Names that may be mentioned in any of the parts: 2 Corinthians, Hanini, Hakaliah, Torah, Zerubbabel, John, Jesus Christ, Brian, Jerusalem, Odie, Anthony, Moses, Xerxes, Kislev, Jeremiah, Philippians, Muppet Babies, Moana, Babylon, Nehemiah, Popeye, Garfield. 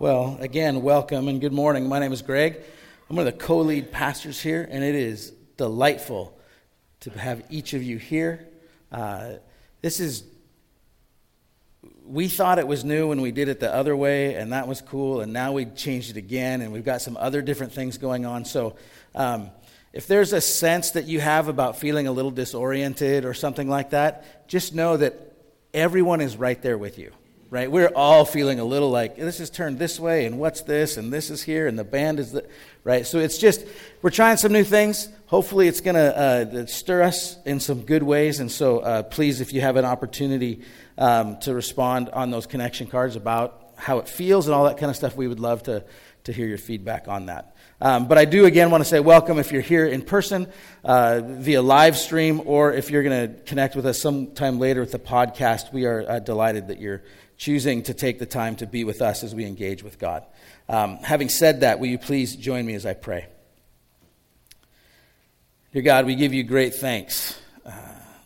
Well, again, welcome and good morning. My name is Greg. I'm one of the co-lead pastors here, and it is delightful to have each of you here. We thought it was new when we did it the other way, and that was cool, and now we changed it again, and we've got some other different things going on. So if there's a sense that you have about feeling a little disoriented or something like that, just know that everyone is right there with you. Right, we're all feeling a little like this is turned this way, and what's this, and this is here, and the band is the right. So it's just we're trying some new things. Hopefully, it's going to stir us in some good ways. And so, please, if you have an opportunity to respond on those connection cards about how it feels and all that kind of stuff, we would love to hear your feedback on that. But I do again want to say welcome if you're here in person via live stream, or if you're going to connect with us sometime later with the podcast. We are delighted that you're choosing to take the time to be with us as we engage with God. Having said that, will you please join me as I pray? Dear God, we give you great thanks,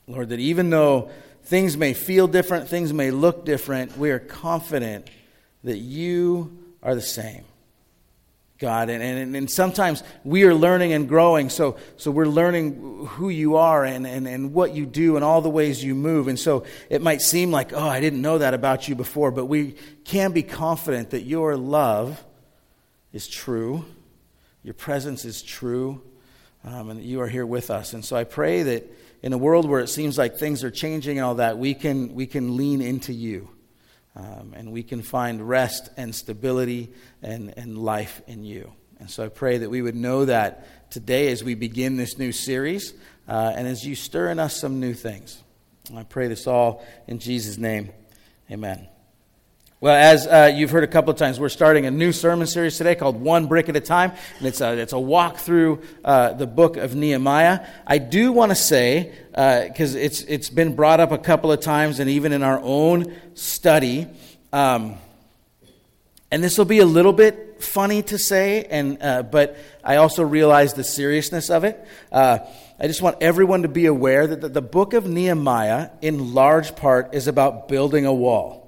Lord, that even though things may feel different, things may look different, we are confident that you are the same, God. And sometimes we are learning and growing, so we're learning who you are and what you do and all the ways you move. And so it might seem like, oh, I didn't know that about you before, but we can be confident that your love is true, your presence is true, and that you are here with us. And so I pray that in a world where it seems like things are changing and all that, we can lean into you. And we can find rest and stability and life in you. And so I pray that we would know that today as we begin this new series and as you stir in us some new things. And I pray this all in Jesus' name. Amen. Well, as you've heard a couple of times, we're starting a new sermon series today called One Brick at a Time. And it's a walk through the book of Nehemiah. I do want to say, because it's been brought up a couple of times and even in our own study, and this will be a little bit funny to say, but I also realize the seriousness of it. I just want everyone to be aware that the book of Nehemiah, in large part, is about building a wall.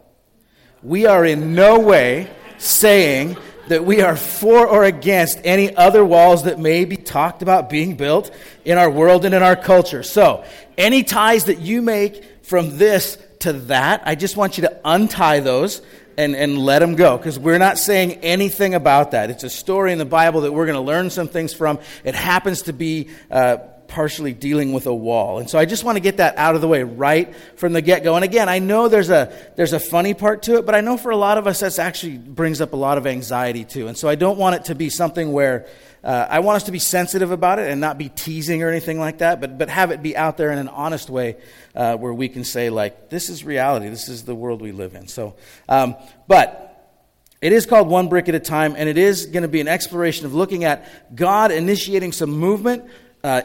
We are in no way saying that we are for or against any other walls that may be talked about being built in our world and in our culture. So, any ties that you make from this to that, I just want you to untie those and let them go, because we're not saying anything about that. It's a story in the Bible that we're going to learn some things from. It happens to be partially dealing with a wall. And so I just want to get that out of the way right from the get-go. And again, I know there's a funny part to it, but I know for a lot of us that actually brings up a lot of anxiety too. And so I don't want it to be something where I want us to be sensitive about it and not be teasing or anything like that, but have it be out there in an honest way where we can say, like, this is reality. This is the world we live in. So, but it is called One Brick at a Time, and it is going to be an exploration of looking at God initiating some movement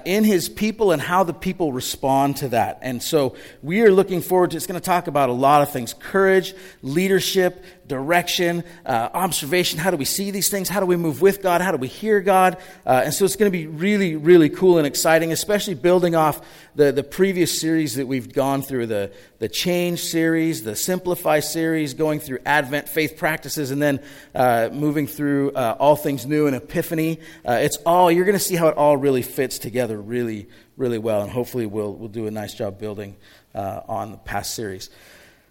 in his people and how the people respond to that. And so we are looking forward to, it's going to talk about a lot of things: courage, leadership, direction, observation. How do we see these things? How do we move with God? How do we hear God? And so it's going to be really, really cool and exciting, especially building off the previous series that we've gone through, the Change series, the Simplify series, going through Advent faith practices, and then moving through all things new and Epiphany. You're going to see how it all really fits together really, really well, and hopefully we'll do a nice job building on the past series.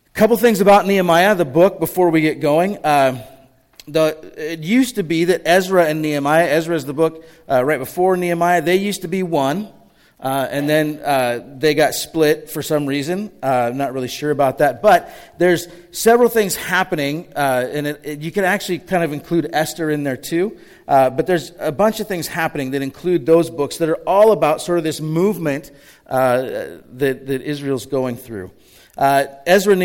A couple things about Nehemiah, the book, before we get going. It used to be that Ezra and Nehemiah, Ezra is the book right before Nehemiah, they used to be one, and then they got split for some reason. I'm not really sure about that, but there's several things happening, and you can actually kind of include Esther in there too. But there's a bunch of things happening that include those books that are all about sort of this movement that Israel's going through. Ezra and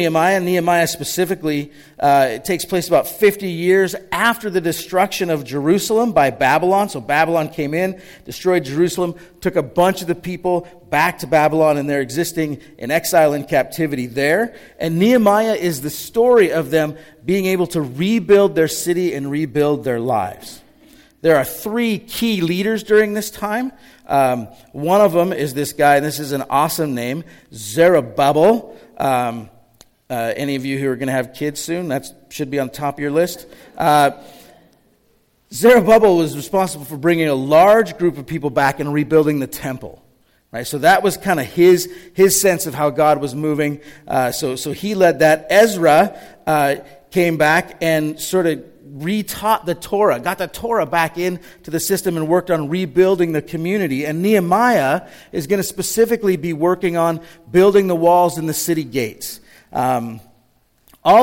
Nehemiah specifically, it takes place about 50 years after the destruction of Jerusalem by Babylon. So Babylon came in, destroyed Jerusalem, took a bunch of the people back to Babylon, and they're existing in exile and captivity there. And Nehemiah is the story of them being able to rebuild their city and rebuild their lives. There are three key leaders during this time. One of them is this guy, and this is an awesome name, Zerubbabel. Any of you who are going to have kids soon, that should be on top of your list. Zerubbabel was responsible for bringing a large group of people back and rebuilding the temple. Right? So that was kind of his sense of how God was moving. So he led that. Ezra came back and sort of retaught the Torah, got the Torah back into the system and worked on rebuilding the community. And Nehemiah is going to specifically be working on building the walls and the city gates. All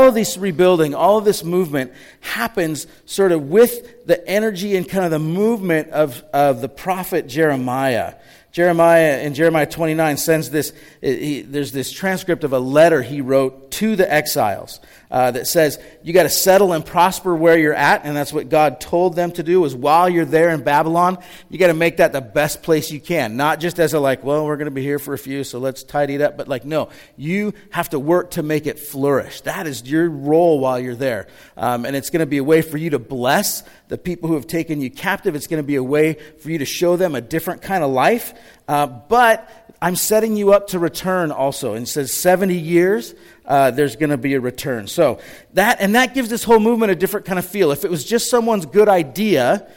of this rebuilding, all of this movement happens sort of with the energy and kind of the movement of the prophet Jeremiah. Jeremiah, in Jeremiah 29, sends this, there's this transcript of a letter he wrote to the exiles that says, you got to settle and prosper where you're at, and that's what God told them to do, was while you're there in Babylon, you got to make that the best place you can. Not just as a like, well, we're going to be here for a few, so let's tidy it up, but like, no, you have to work to make it flourish. That is your role while you're there. And it's going to be a way for you to bless the people who have taken you captive. It's going to be a way for you to show them a different kind of life. But I'm setting you up to return also. And it says 70 years, there's going to be a return. So that gives this whole movement a different kind of feel. If it was just someone's good idea,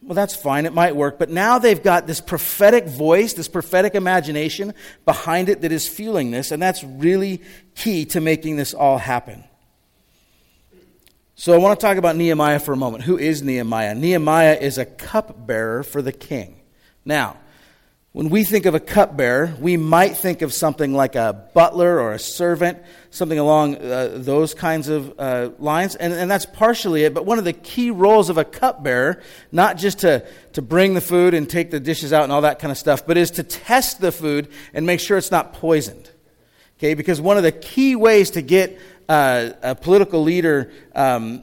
well, that's fine. It might work. But now they've got this prophetic voice, this prophetic imagination behind it that is fueling this. And that's really key to making this all happen. So I want to talk about Nehemiah for a moment. Who is Nehemiah? Nehemiah is a cupbearer for the king. Now, when we think of a cupbearer, we might think of something like a butler or a servant, something along those kinds of lines, and that's partially it. But one of the key roles of a cupbearer, not just to bring the food and take the dishes out and all that kind of stuff, but is to test the food and make sure it's not poisoned. Okay, because one of the key ways to get a political leader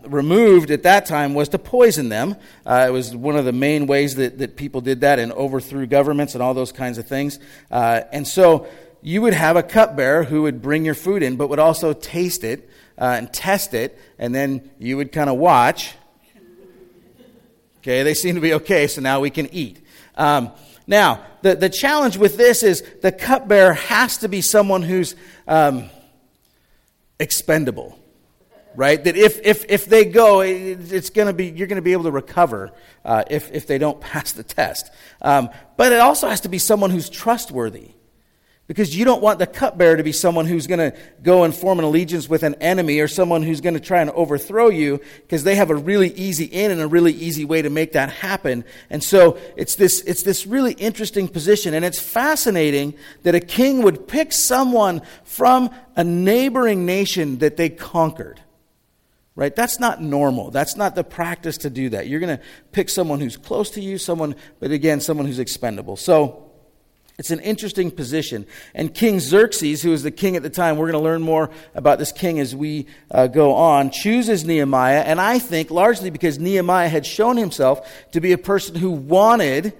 removed at that time was to poison them. It was one of the main ways that people did that and overthrew governments and all those kinds of things. And so you would have a cupbearer who would bring your food in, but would also taste it and test it, and then you would kind of watch. Okay, they seem to be okay, so now we can eat. Now, the challenge with this is the cupbearer has to be someone who's expendable, right? That if they go, it's going to be, you're going to be able to recover if they don't pass the test. But it also has to be someone who's trustworthy, because you don't want the cupbearer to be someone who's going to go and form an allegiance with an enemy or someone who's going to try and overthrow you, because they have a really easy in and a really easy way to make that happen. And so it's this really interesting position. And it's fascinating that a king would pick someone from a neighboring nation that they conquered. Right? That's not normal. That's not the practice to do that. You're going to pick someone who's close to you, someone who's expendable. So it's an interesting position. And King Xerxes, who was the king at the time, we're going to learn more about this king as we go on, chooses Nehemiah, and I think largely because Nehemiah had shown himself to be a person who wanted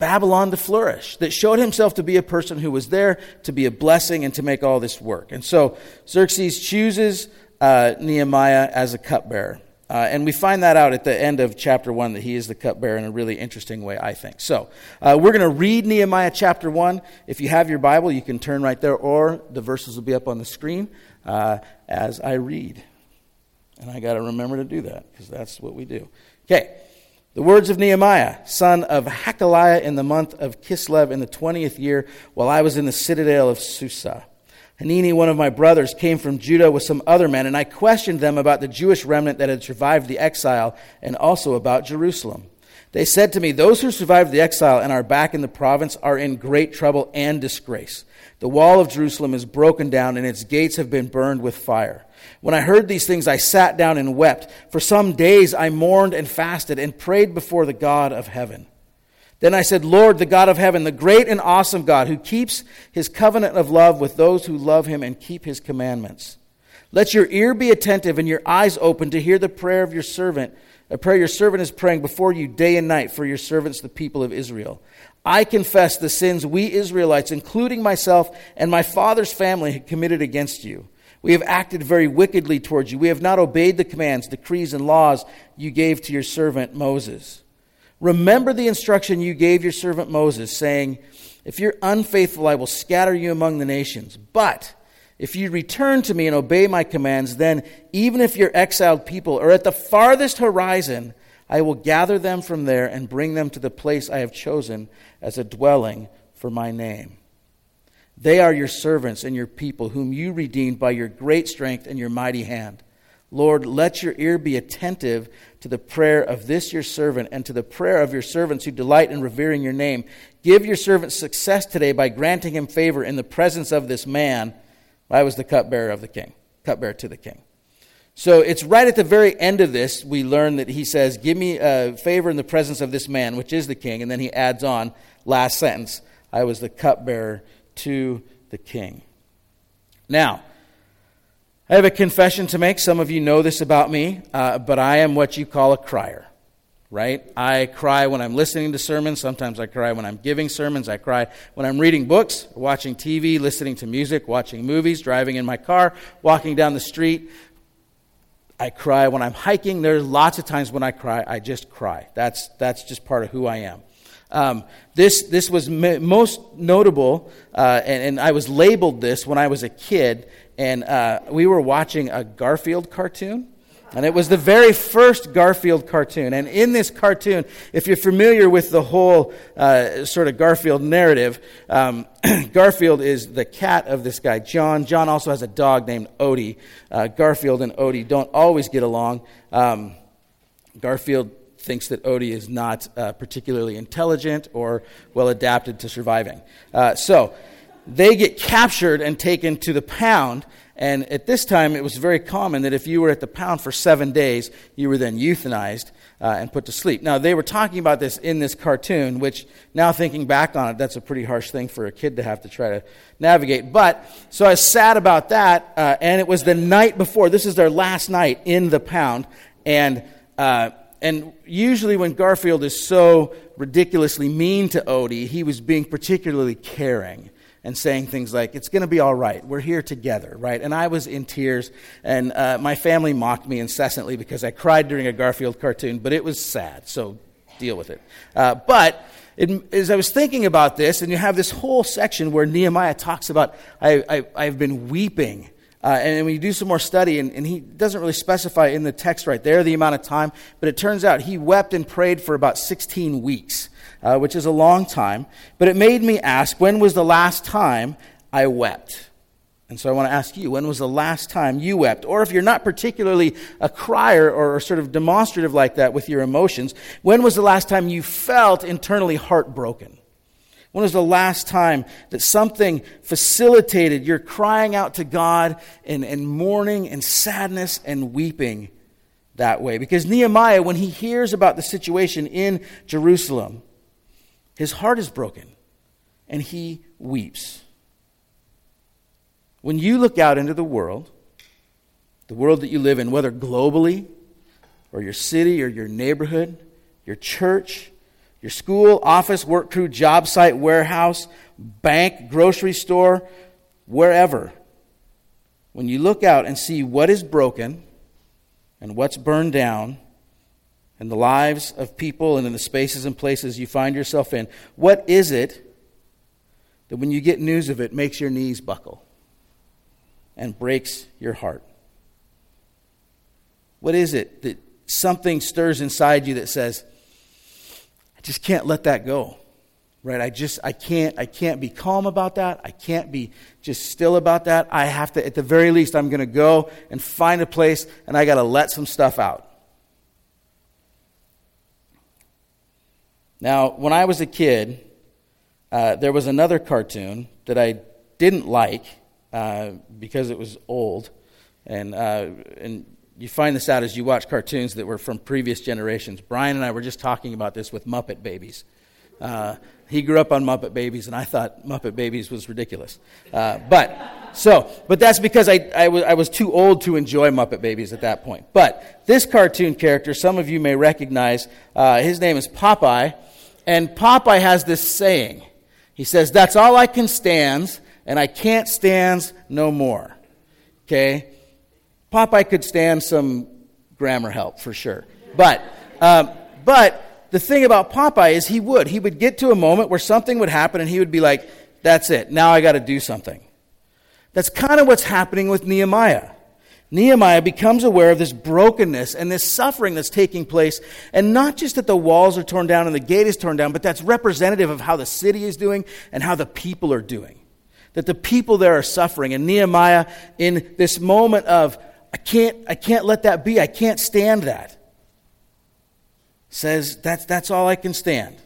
Babylon to flourish, that showed himself to be a person who was there to be a blessing and to make all this work. And so Xerxes chooses Nehemiah as a cupbearer. And we find that out at the end of chapter 1, that he is the cupbearer in a really interesting way, I think. So we're going to read Nehemiah chapter 1. If you have your Bible, you can turn right there, or the verses will be up on the screen as I read. And I got to remember to do that, because that's what we do. Okay. The words of Nehemiah, son of Hakaliah, in the month of Kislev, in the 20th year, while I was in the citadel of Susa. Hanini, one of my brothers, came from Judah with some other men, and I questioned them about the Jewish remnant that had survived the exile and also about Jerusalem. They said to me, those who survived the exile and are back in the province are in great trouble and disgrace. The wall of Jerusalem is broken down, and its gates have been burned with fire. When I heard these things, I sat down and wept. For some days I mourned and fasted and prayed before the God of heaven. Then I said, Lord, the God of heaven, the great and awesome God, who keeps his covenant of love with those who love him and keep his commandments. Let your ear be attentive and your eyes open to hear the prayer of your servant, a prayer your servant is praying before you day and night for your servants, the people of Israel. I confess the sins we Israelites, including myself and my father's family, had committed against you. We have acted very wickedly towards you. We have not obeyed the commands, decrees, and laws you gave to your servant Moses. Remember the instruction you gave your servant Moses, saying, if you're unfaithful, I will scatter you among the nations. But If you return to me and obey my commands, then even if your exiled people are at the farthest horizon, I will gather them from there and bring them to the place I have chosen as a dwelling for my name. They are your servants and your people, whom you redeemed by your great strength and your mighty hand. Lord, let your ear be attentive to the prayer of this your servant and to the prayer of your servants who delight in revering your name. Give your servant success today by granting him favor in the presence of this man. I was the cupbearer to the king. So it's right at the very end of this, we learn that he says, give me a favor in the presence of this man, which is the king. And then he adds on, last sentence, I was the cupbearer to the king. Now, I have a confession to make. Some of you know this about me, but I am what you call a crier, right? I cry when I'm listening to sermons. Sometimes I cry when I'm giving sermons. I cry when I'm reading books, watching TV, listening to music, watching movies, driving in my car, walking down the street. I cry when I'm hiking. There's lots of times when I cry. I just cry. That's just part of who I am. This was most notable, and I was labeled this when I was a kid. And we were watching a Garfield cartoon. And it was the very first Garfield cartoon. And in this cartoon, if you're familiar with the whole sort of Garfield narrative, Garfield is the cat of this guy, John. John also has a dog named Odie. Garfield and Odie don't always get along. Garfield thinks that Odie is not particularly intelligent or well adapted to surviving. So they get captured and taken to the pound. And at this time, it was very common that if you were at the pound for 7 days, you were then euthanized and put to sleep. Now, they were talking about this in this cartoon, which now thinking back on it, that's a pretty harsh thing for a kid to have to try to navigate. But so I was sad about that, and it was the night before. This is their last night in the pound. And usually when Garfield is so ridiculously mean to Odie, he was being particularly caring and saying things like, it's going to be all right, we're here together, right? And I was in tears, and my family mocked me incessantly because I cried during a Garfield cartoon, but it was sad, so deal with it. As I was thinking about this, and you have this whole section where Nehemiah talks about, I've been weeping. And when you do some more study, and he doesn't really specify in the text right there the amount of time, but it turns out he wept and prayed for about 16 weeks, which is a long time. But it made me ask, when was the last time I wept? And so I want to ask you, when was the last time you wept? Or if you're not particularly a crier or sort of demonstrative like that with your emotions, when was the last time you felt internally heartbroken? When was the last time that something facilitated your crying out to God and mourning and sadness and weeping that way? Because Nehemiah, when he hears about the situation in Jerusalem, his heart is broken and he weeps. When you look out into the world that you live in, whether globally or your city or your neighborhood, your church, your school, office, work crew, job site, warehouse, bank, grocery store, wherever. When you look out and see what is broken and what's burned down in the lives of people and in the spaces and places you find yourself in, what is it that when you get news of it makes your knees buckle and breaks your heart? What is it that something stirs inside you that says, I just can't let that go, right? I can't be calm about that. I can't be just still about that. I have to, at the very least, I'm going to go and find a place, and I got to let some stuff out. Now, when I was a kid, there was another cartoon that I didn't like because it was old, and you find this out as you watch cartoons that were from previous generations. Brian and I were just talking about this with Muppet Babies. He grew up on Muppet Babies, and I thought Muppet Babies was ridiculous. But that's because I was too old to enjoy Muppet Babies at that point. But this cartoon character, some of you may recognize, his name is Popeye, and Popeye has this saying. He says, "That's all I can stands, and I can't stands no more." Okay? Popeye could stand some grammar help for sure. But the thing about Popeye is he would get to a moment where something would happen and he would be like, that's it. Now I got to do something. That's kind of what's happening with Nehemiah. Nehemiah becomes aware of this brokenness and this suffering that's taking place, and not just that the walls are torn down and the gate is torn down, but that's representative of how the city is doing and how the people are doing. That the people there are suffering, and Nehemiah, in this moment of, I can't let that be, I can't stand that, says, that's all I can stand.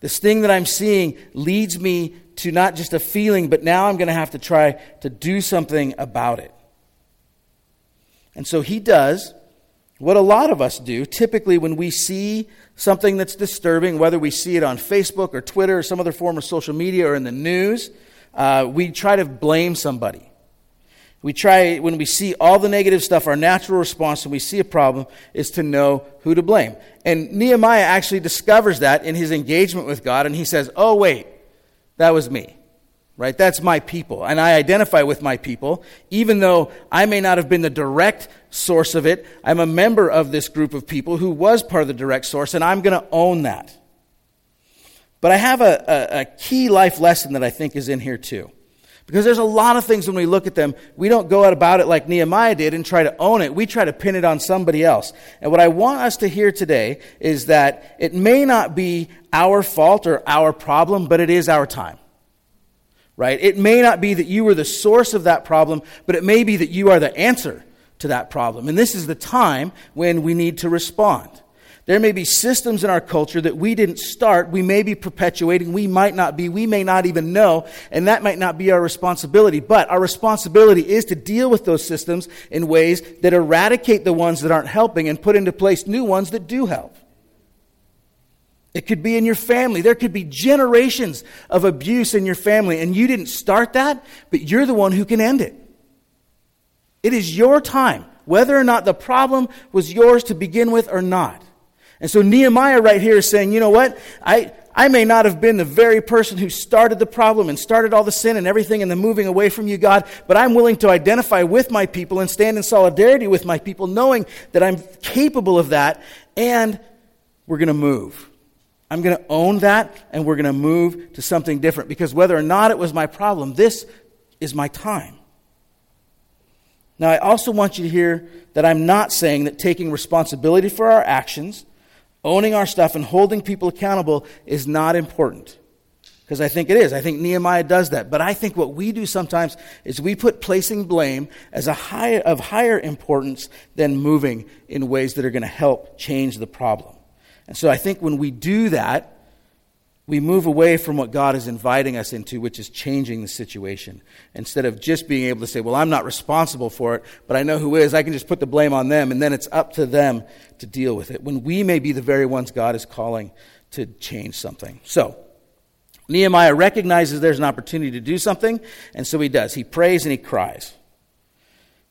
This thing that I'm seeing leads me to not just a feeling, but now I'm going to have to try to do something about it. And so he does what a lot of us do, typically when we see something that's disturbing, whether we see it on Facebook or Twitter or some other form of social media or in the news, we try to blame somebody. We try, when we see all the negative stuff, our natural response when we see a problem is to know who to blame. And Nehemiah actually discovers that in his engagement with God, and he says, oh, wait, that was me. Right? That's my people. And I identify with my people. Even though I may not have been the direct source of it, I'm a member of this group of people who was part of the direct source, and I'm going to own that. But I have a key life lesson that I think is in here too. Because there's a lot of things when we look at them, we don't go out about it like Nehemiah did and try to own it. We try to pin it on somebody else. And what I want us to hear today is that it may not be our fault or our problem, but it is our time. Right? It may not be that you were the source of that problem, but it may be that you are the answer to that problem. And this is the time when we need to respond. There may be systems in our culture that we didn't start, we may be perpetuating, we might not be, we may not even know, and that might not be our responsibility. But our responsibility is to deal with those systems in ways that eradicate the ones that aren't helping and put into place new ones that do help. It could be in your family. There could be generations of abuse in your family, and you didn't start that, but you're the one who can end it. It is your time, whether or not the problem was yours to begin with or not. And so Nehemiah right here is saying, you know what? I may not have been the very person who started the problem and started all the sin and everything and the moving away from you, God, but I'm willing to identify with my people and stand in solidarity with my people, knowing that I'm capable of that, and we're going to move. I'm going to own that, and we're going to move to something different, because whether or not it was my problem, this is my time. Now, I also want you to hear that I'm not saying that taking responsibility for our actions, owning our stuff, and holding people accountable is not important, because I think it is. I think Nehemiah does that, but I think what we do sometimes is we put placing blame as of higher importance than moving in ways that are going to help change the problem. And so I think when we do that, we move away from what God is inviting us into, which is changing the situation. Instead of just being able to say, well, I'm not responsible for it, but I know who is. I can just put the blame on them, and then it's up to them to deal with it, when we may be the very ones God is calling to change something. So Nehemiah recognizes there's an opportunity to do something, and so he does. He prays and he cries.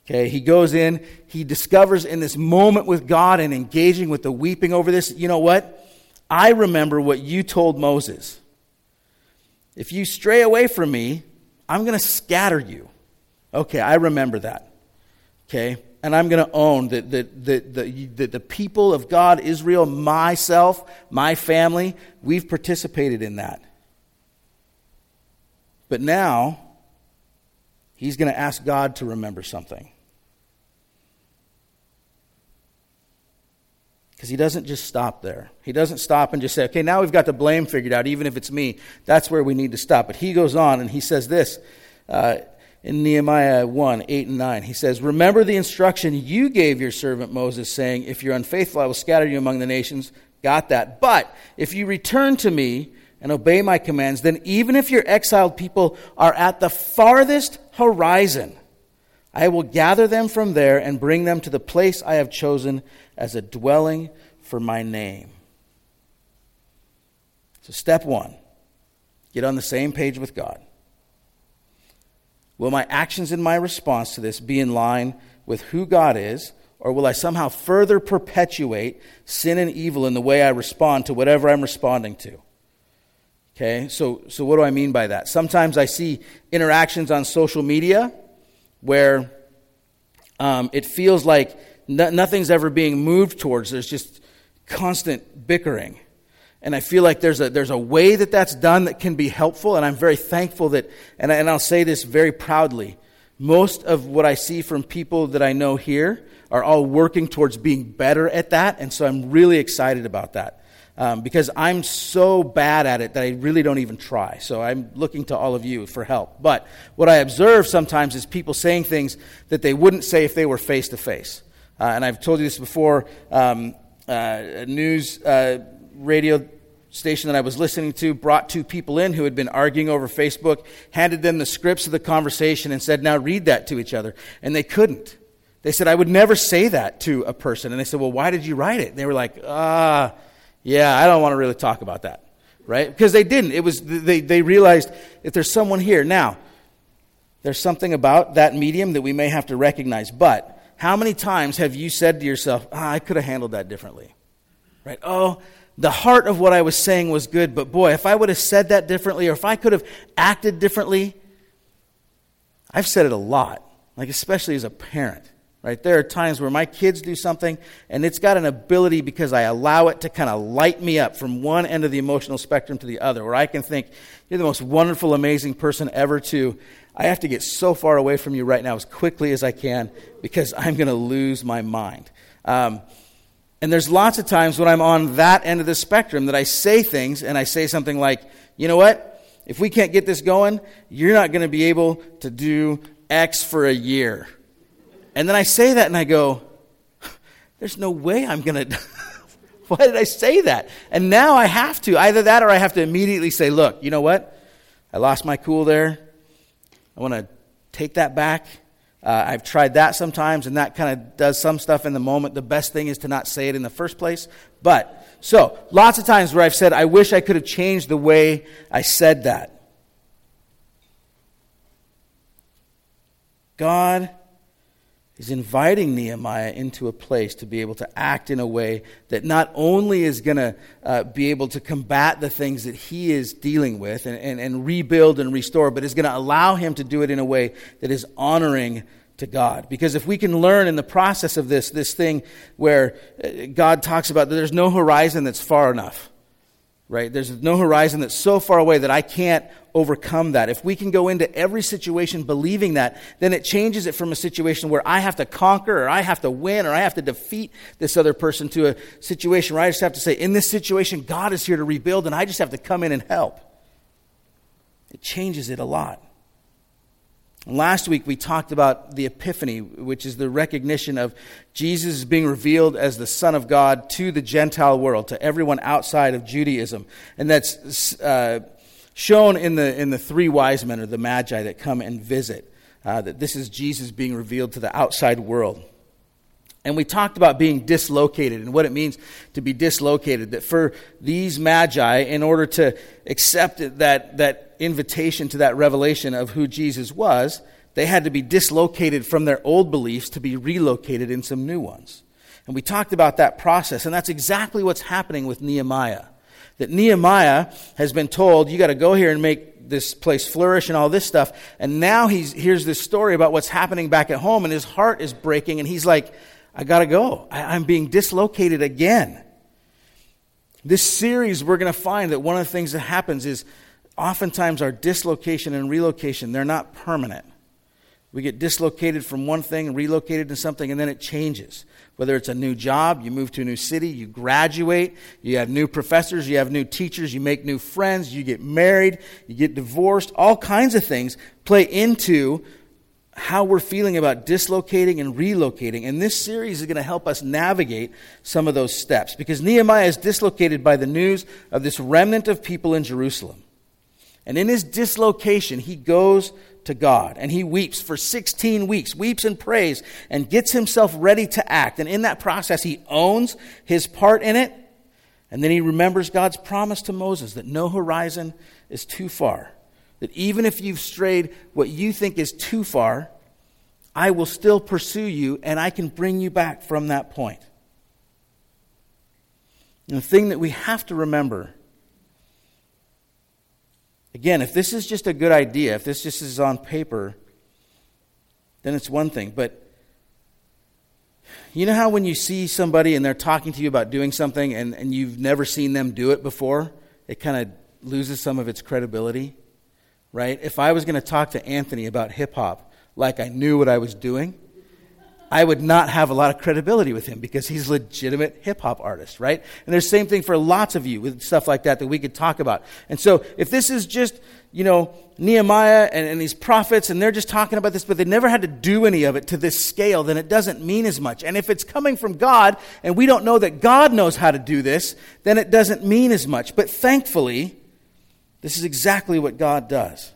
Okay, he goes in, he discovers in this moment with God and engaging with the weeping over this, you know what? I remember what you told Moses. If you stray away from me, I'm going to scatter you. Okay, I remember that. Okay, and I'm going to own that the people of God, Israel, myself, my family, we've participated in that. But now, he's going to ask God to remember something. Because he doesn't just stop there. He doesn't stop and just say, okay, now we've got the blame figured out, even if it's me. That's where we need to stop. But he goes on and he says this in Nehemiah 1, 8 and 9. He says, remember the instruction you gave your servant Moses, saying, if you're unfaithful, I will scatter you among the nations. Got that. But if you return to me and obey my commands, then even if your exiled people are at the farthest horizon, I will gather them from there and bring them to the place I have chosen as a dwelling for my name. So step one, get on the same page with God. Will my actions and my response to this be in line with who God is, or will I somehow further perpetuate sin and evil in the way I respond to whatever I'm responding to? Okay, so what do I mean by that? Sometimes I see interactions on social media where it feels like nothing's ever being moved towards. There's just constant bickering. And I feel like there's a way that's done that can be helpful, and I'm very thankful that, and I'll say this very proudly, Most of what I see from people that I know here are all working towards being better at that, and so I'm really excited about that because I'm so bad at it that I really don't even try. So I'm looking to all of you for help. But what I observe sometimes is people saying things that they wouldn't say if they were face-to-face. And I've told you this before, a news radio station that I was listening to brought two people in who had been arguing over Facebook, handed them the scripts of the conversation and said, now read that to each other. And they couldn't. They said, I would never say that to a person. And they said, well, why did you write it? And they were like, yeah, I don't want to really talk about that, right? Because they didn't. It was they realized if there's someone here. Now, there's something about that medium that we may have to recognize. But how many times have you said to yourself, I could have handled that differently, right? The heart of what I was saying was good, but boy, if I would have said that differently or if I could have acted differently, I've said it a lot, like especially as a parent, right? There are times where my kids do something and it's got an ability because I allow it to kind of light me up from one end of the emotional spectrum to the other, where I can think, you're the most wonderful, amazing person ever to, I have to get so far away from you right now as quickly as I can because I'm going to lose my mind. And there's lots of times when I'm on that end of the spectrum that I say things and I say something like, you know what, if we can't get this going, you're not going to be able to do X for a year. And then I say that and I go, there's no way I'm going to, why did I say that? And now I have to, either that or I have to immediately say, look, you know what, I lost my cool there. I want to take that back. I've tried that sometimes, and that kind of does some stuff in the moment. The best thing is to not say it in the first place. But, so, lots of times where I've said, I wish I could have changed the way I said that. God is inviting Nehemiah into a place to be able to act in a way that not only is going to be able to combat the things that he is dealing with and rebuild and restore, but is going to allow him to do it in a way that is honoring to God. Because if we can learn in the process of this thing where God talks about that there's no horizon that's far enough, right? There's no horizon that's so far away that I can't overcome that. If we can go into every situation believing that, then it changes it from a situation where I have to conquer or I have to win or I have to defeat this other person to a situation where I just have to say, in this situation, God is here to rebuild and I just have to come in and help. It changes it a lot. Last week, we talked about the epiphany, which is the recognition of Jesus being revealed as the Son of God to the Gentile world, to everyone outside of Judaism. And that's shown in the three wise men or the magi that come and visit, that this is Jesus being revealed to the outside world. And we talked about being dislocated and what it means to be dislocated, that for these magi, in order to accept that invitation to that revelation of who Jesus was, they had to be dislocated from their old beliefs to be relocated in some new ones. And we talked about that process, and that's exactly what's happening with Nehemiah. That Nehemiah has been told, you got to go here and make this place flourish and all this stuff, and now he hears this story about what's happening back at home, and his heart is breaking, and he's like, I got to go. I'm being dislocated again. This series, we're going to find that one of the things that happens is oftentimes our dislocation and relocation, they're not permanent. We get dislocated from one thing, relocated to something, and then it changes. Whether it's a new job, you move to a new city, you graduate, you have new professors, you have new teachers, you make new friends, you get married, you get divorced, all kinds of things play into how we're feeling about dislocating and relocating. And this series is going to help us navigate some of those steps, because Nehemiah is dislocated by the news of this remnant of people in Jerusalem. And in his dislocation, he goes to God and he weeps for 16 weeks, weeps and prays and gets himself ready to act. And in that process, he owns his part in it. And then he remembers God's promise to Moses that no horizon is too far, that even if you've strayed what you think is too far, I will still pursue you and I can bring you back from that point. And the thing that we have to remember, again, if this is just a good idea, if this just is on paper, then it's one thing. But you know how when you see somebody and they're talking to you about doing something and you've never seen them do it before, it kind of loses some of its credibility, right? If I was going to talk to Anthony about hip-hop, like I knew what I was doing, I would not have a lot of credibility with him because he's a legitimate hip-hop artist, right? And there's the same thing for lots of you with stuff like that that we could talk about. And so if this is just, you know, Nehemiah and these prophets, and they're just talking about this, but they never had to do any of it to this scale, then it doesn't mean as much. And if it's coming from God, and we don't know that God knows how to do this, then it doesn't mean as much. But thankfully, this is exactly what God does.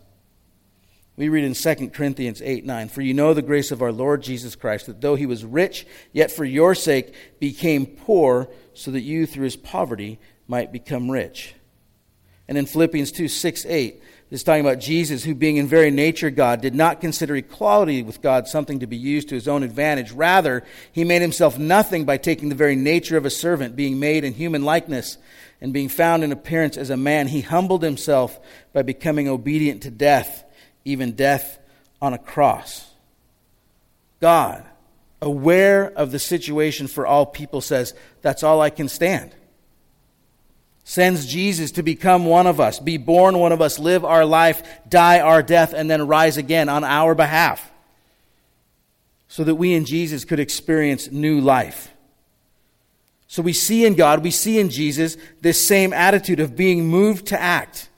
We read in 2 Corinthians 8:9, "For you know the grace of our Lord Jesus Christ, that though he was rich, yet for your sake became poor, so that you through his poverty might become rich." And in Philippians 2:6-8, it's talking about Jesus, who being in very nature God, did not consider equality with God something to be used to his own advantage. Rather, he made himself nothing by taking the very nature of a servant, being made in human likeness, and being found in appearance as a man. He humbled himself by becoming obedient to death, even death on a cross. God, aware of the situation for all people, says, that's all I can stand. Sends Jesus to become one of us, be born one of us, live our life, die our death, and then rise again on our behalf, so that we in Jesus could experience new life. So we see in God, we see in Jesus, this same attitude of being moved to act,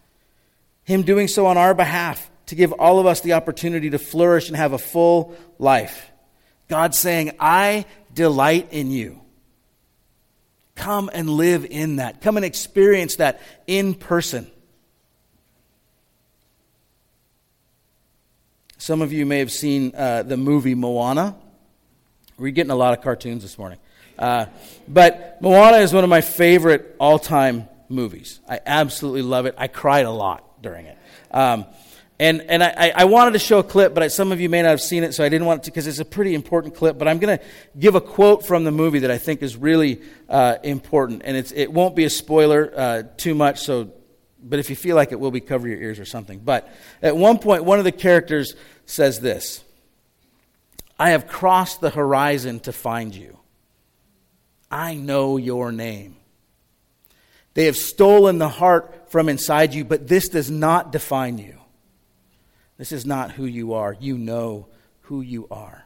him doing so on our behalf, to give all of us the opportunity to flourish and have a full life. God saying, I delight in you. Come and live in that. Come and experience that in person. Some of you may have seen the movie Moana. We're getting a lot of cartoons this morning. But Moana is one of my favorite all-time movies. I absolutely love it. I cried a lot during it. And I wanted to show a clip, but some of you may not have seen it, so I didn't want to, because it's a pretty important clip. But I'm going to give a quote from the movie that I think is really important. And it won't be a spoiler too much, so, but if you feel like it will be, cover your ears or something. But at one point, one of the characters says this: "I have crossed the horizon to find you. I know your name. They have stolen the heart from inside you, but this does not define you. This is not who you are. You know who you are."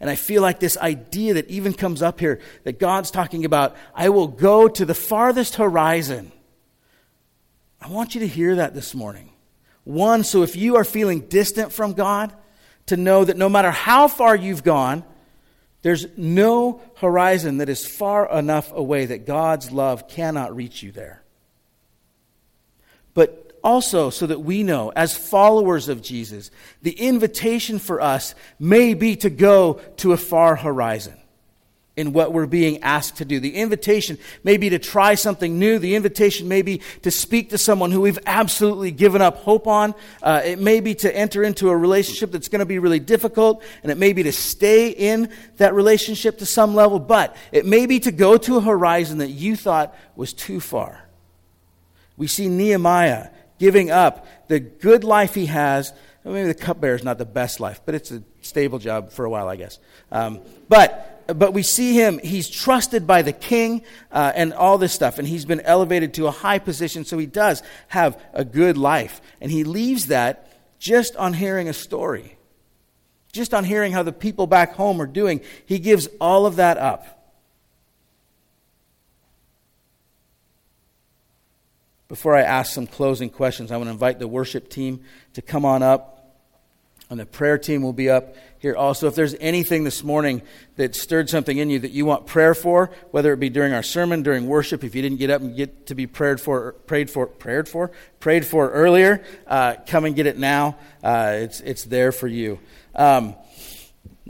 And I feel like this idea that even comes up here, that God's talking about, I will go to the farthest horizon. I want you to hear that this morning. One, so if you are feeling distant from God, to know that no matter how far you've gone, there's no horizon that is far enough away that God's love cannot reach you there. But also, so that we know, as followers of Jesus, the invitation for us may be to go to a far horizon in what we're being asked to do. The invitation may be to try something new. The invitation may be to speak to someone who we've absolutely given up hope on. It may be to enter into a relationship that's going to be really difficult, and it may be to stay in that relationship to some level, but it may be to go to a horizon that you thought was too far. We see Nehemiah giving up the good life he has. Maybe the cupbearer is not the best life, but it's a stable job for a while, I guess. But we see him, he's trusted by the king and all this stuff, and he's been elevated to a high position, so he does have a good life. And he leaves that just on hearing a story, just on hearing how the people back home are doing. He gives all of that up. Before I ask some closing questions, I want to invite the worship team to come on up, and the prayer team will be up here also. If there's anything this morning that stirred something in you that you want prayer for, whether it be during our sermon, during worship, if you didn't get up and get to be prayed for earlier, come and get it now. It's there for you.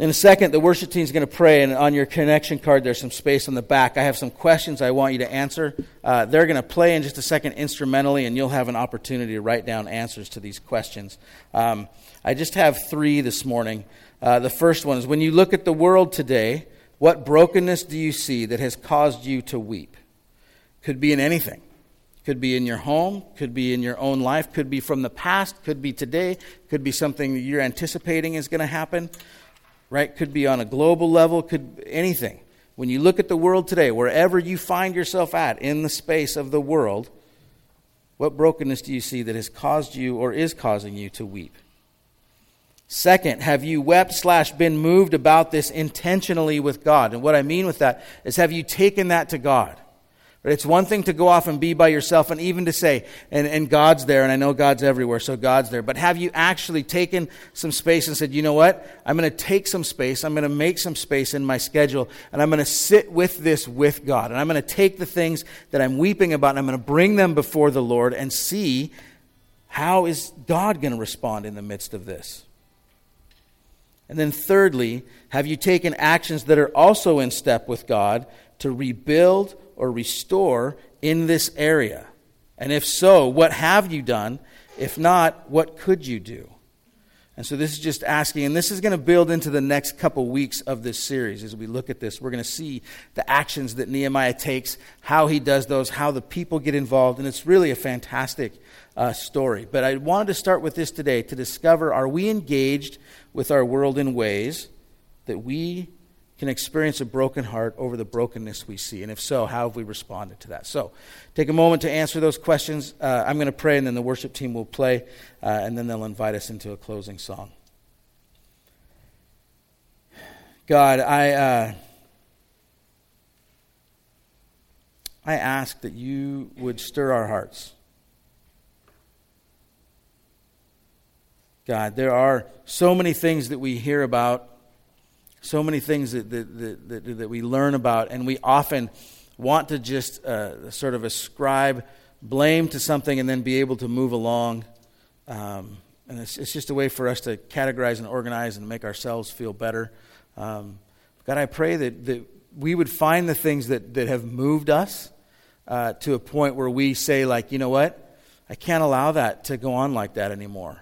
In a second, the worship team is going to pray, and on your connection card, there's some space on the back. I have some questions I want you to answer. They're going to play in just a second instrumentally, and you'll have an opportunity to write down answers to these questions. I just have three this morning. The first one is, when you look at the world today, what brokenness do you see that has caused you to weep? Could be in anything. Could be in your home, could be in your own life, could be from the past, could be today, could be something that you're anticipating is going to happen. Right? Could be on a global level, could anything. When you look at the world today, wherever you find yourself at in the space of the world, what brokenness do you see that has caused you or is causing you to weep? Second, have you wept/been moved about this intentionally with God? And what I mean with that is, have you taken that to God? But it's one thing to go off and be by yourself, and even to say, and God's there, and I know God's everywhere, so God's there. But have you actually taken some space and said, you know what? I'm going to take some space. I'm going to make some space in my schedule, and I'm going to sit with this with God. And I'm going to take the things that I'm weeping about, and I'm going to bring them before the Lord and see how is God going to respond in the midst of this. And then thirdly, have you taken actions that are also in step with God to rebuild or restore in this area? And if so, what have you done? If not, what could you do? And so this is just asking, and this is going to build into the next couple weeks of this series. As we look at this, we're going to see the actions that Nehemiah takes, how he does those, how the people get involved, and it's really a fantastic story. But I wanted to start with this today to discover, are we engaged with our world in ways that we can experience a broken heart over the brokenness we see? And if so, how have we responded to that? So take a moment to answer those questions. I'm going to pray, and then the worship team will play, and then they'll invite us into a closing song. God, I ask that you would stir our hearts. God, there are so many things that we hear about, so many things that we learn about, and we often want to just sort of ascribe blame to something and then be able to move along. And it's just a way for us to categorize and organize and make ourselves feel better. God, I pray that we would find the things that have moved us to a point where we say, like, you know what? I can't allow that to go on like that anymore.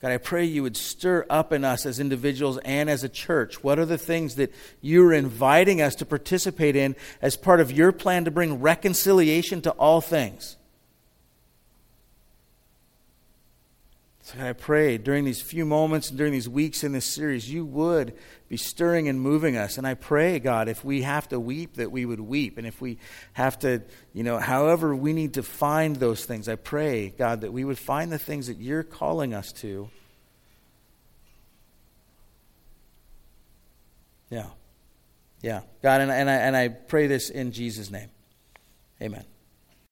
God, I pray you would stir up in us as individuals and as a church. What are the things that you're inviting us to participate in as part of your plan to bring reconciliation to all things? So God, I pray during these few moments and during these weeks in this series, you would be stirring and moving us. And I pray, God, if we have to weep, that we would weep. And if we have to, however we need to find those things, I pray, God, that we would find the things that you're calling us to. Yeah. God, and I pray this in Jesus' name. Amen.